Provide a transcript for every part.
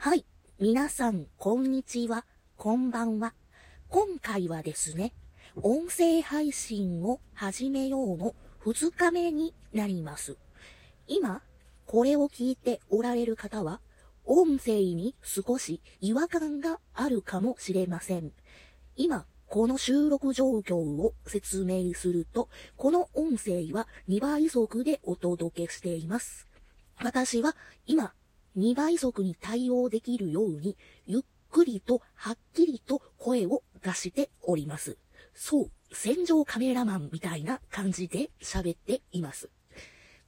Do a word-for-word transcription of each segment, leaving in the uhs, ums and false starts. はい、皆さんこんにちは、こんばんは。今回はですね、音声配信を始めようのふつかめになります。今、これを聞いておられる方は、音声に少し違和感があるかもしれません。今、この収録状況を説明すると、この音声はにばい速でお届けしています。私は今、にばい速に対応できるように、ゆっくりとはっきりと声を出しております。そう、戦場カメラマンみたいな感じで喋っています。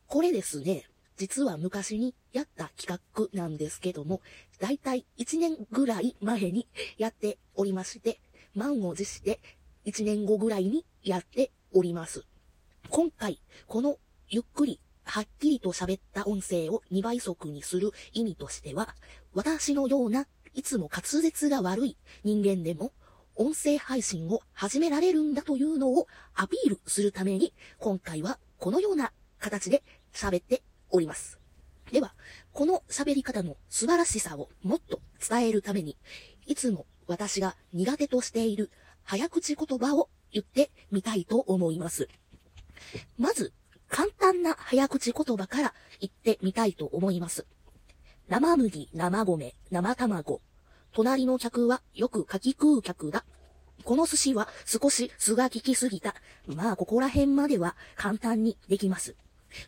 これですね、実は昔にやった企画なんですけども、だいたいいちねんぐらい前にやっておりまして、満を持していちねんごぐらいにやっております。今回、このゆっくりはっきりと喋った音声をにばい速にする意味としては、私のようないつも滑舌が悪い人間でも音声配信を始められるんだというのをアピールするために、今回はこのような形で喋っております。では、この喋り方の素晴らしさをもっと伝えるために、いつも私が苦手としている早口言葉を言ってみたいと思います。まず、簡単な早口言葉から言ってみたいと思います。生麦、生米、生卵。隣の客はよくかき食う客だ。この寿司は少し酢が効きすぎた。まあここら辺までは簡単にできます。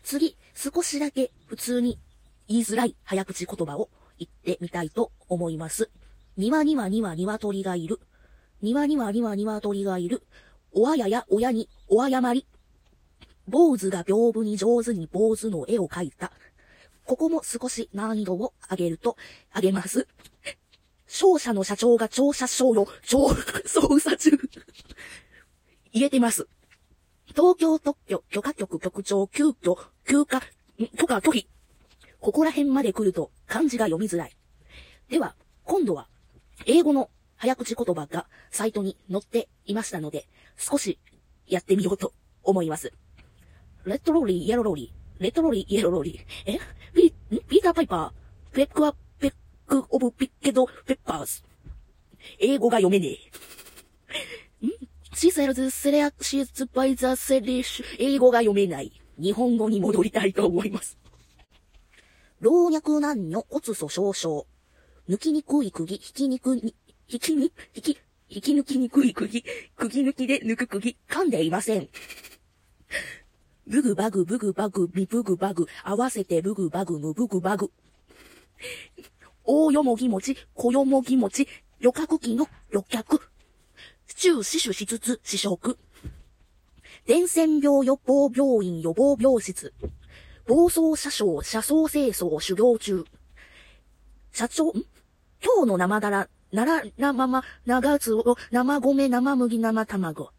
次、少しだけ普通に言いづらい早口言葉を言ってみたいと思います。庭にはには鶏がいる。庭にはには鶏がいる。おあやや親におあやまり。坊主が屏風に上手に坊主の絵を描いた。ここも少し難易度を上げると、上げます。商社の社長が調査省の調査中。入れてます。東京特許許可局局長急遽、休暇、許可拒否。ここら辺まで来ると漢字が読みづらい。では、今度は英語の早口言葉がサイトに載っていましたので、少しやってみようと思います。レッドロリー、イエローロリー、レッドロリー、イエローロリー、えピー、ピーターパイパー、ペックアペックオブピッケドペッパーズ。英語が読めねえ。んシーセルズセレアシーズバイザーセリッシュ。英語が読めない。日本語に戻りたいと思います。老若男女骨粗鬆症。抜きにくい釘、引きにくに、引きに、引き、引き抜きにくい釘、釘抜きで抜く釘、噛んでいません。ブグバグ、ブグバグ、ミブグバグ、合わせてブグバグ、ムブグバグ。大よもぎもち、小よもぎもち、旅客機の旅客。中死守しつつ、試食。伝染病予防病院予防病室。暴走車掌、車窓清掃修行中。社長、ん今日の生だら、なら、なまま、長津を、生米、生麦、生卵。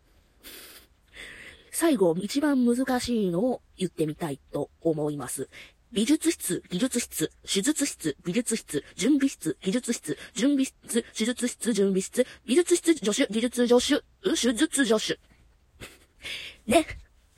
最後、一番難しいのを言ってみたいと思います。美術室、技術室、手術室、美術室、準備室、技術室、準備室、手術室、準備室、美術室助手、技術助手、手術助手。ね。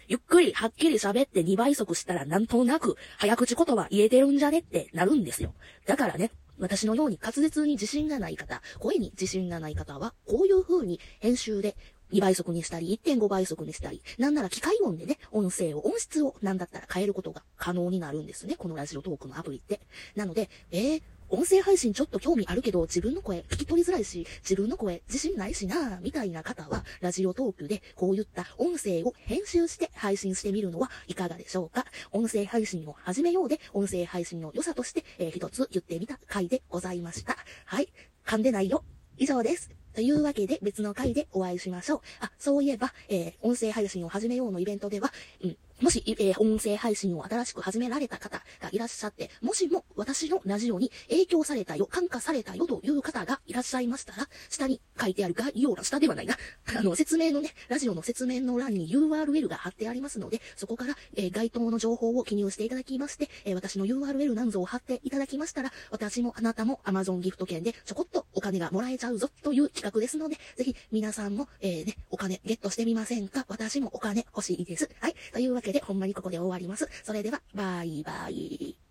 ゆっくりはっきり喋ってにばい速したらなんとなく早口言葉言えてるんじゃねってなるんですよ。だからね、私のように滑舌に自信がない方、声に自信がない方は、こういう風に編集でにばい速にしたり、いってんごばい速にしたり、なんなら機械音でね、音声を、音質をなんだったら変えることが可能になるんですね。このラジオトークのアプリって。なので、えー、音声配信ちょっと興味あるけど、自分の声聞き取りづらいし、自分の声自信ないしなぁ、みたいな方は、ラジオトークでこういった音声を編集して配信してみるのはいかがでしょうか。音声配信を始めようで、音声配信の良さとして、えー、一つ言ってみた回でございました。はい。噛んでないよ。以上です。というわけで別の回でお会いしましょう。あ、そういえば、えー、音声配信を始めようのイベントでは、うん、もし、えー、音声配信を新しく始められた方がいらっしゃって、もしも私のラジオに影響されたよ、感化されたよという方がいらっしゃいましたら、下に書いてある概要欄、下ではないな。あの、説明のね、ラジオの説明の欄に ユーアールエル が貼ってありますので、そこから、えー、該当の情報を記入していただきまして、えー、私の ユーアールエル なんぞを貼っていただきましたら、私もあなたも Amazon ギフト券でちょこっとお金がもらえちゃうぞという企画ですので、ぜひ皆さんも、えー、ね、お金ゲットしてみませんか。私もお金欲しいです。はい。というわけで、ほんまにここで終わります。それでは、バイバイ。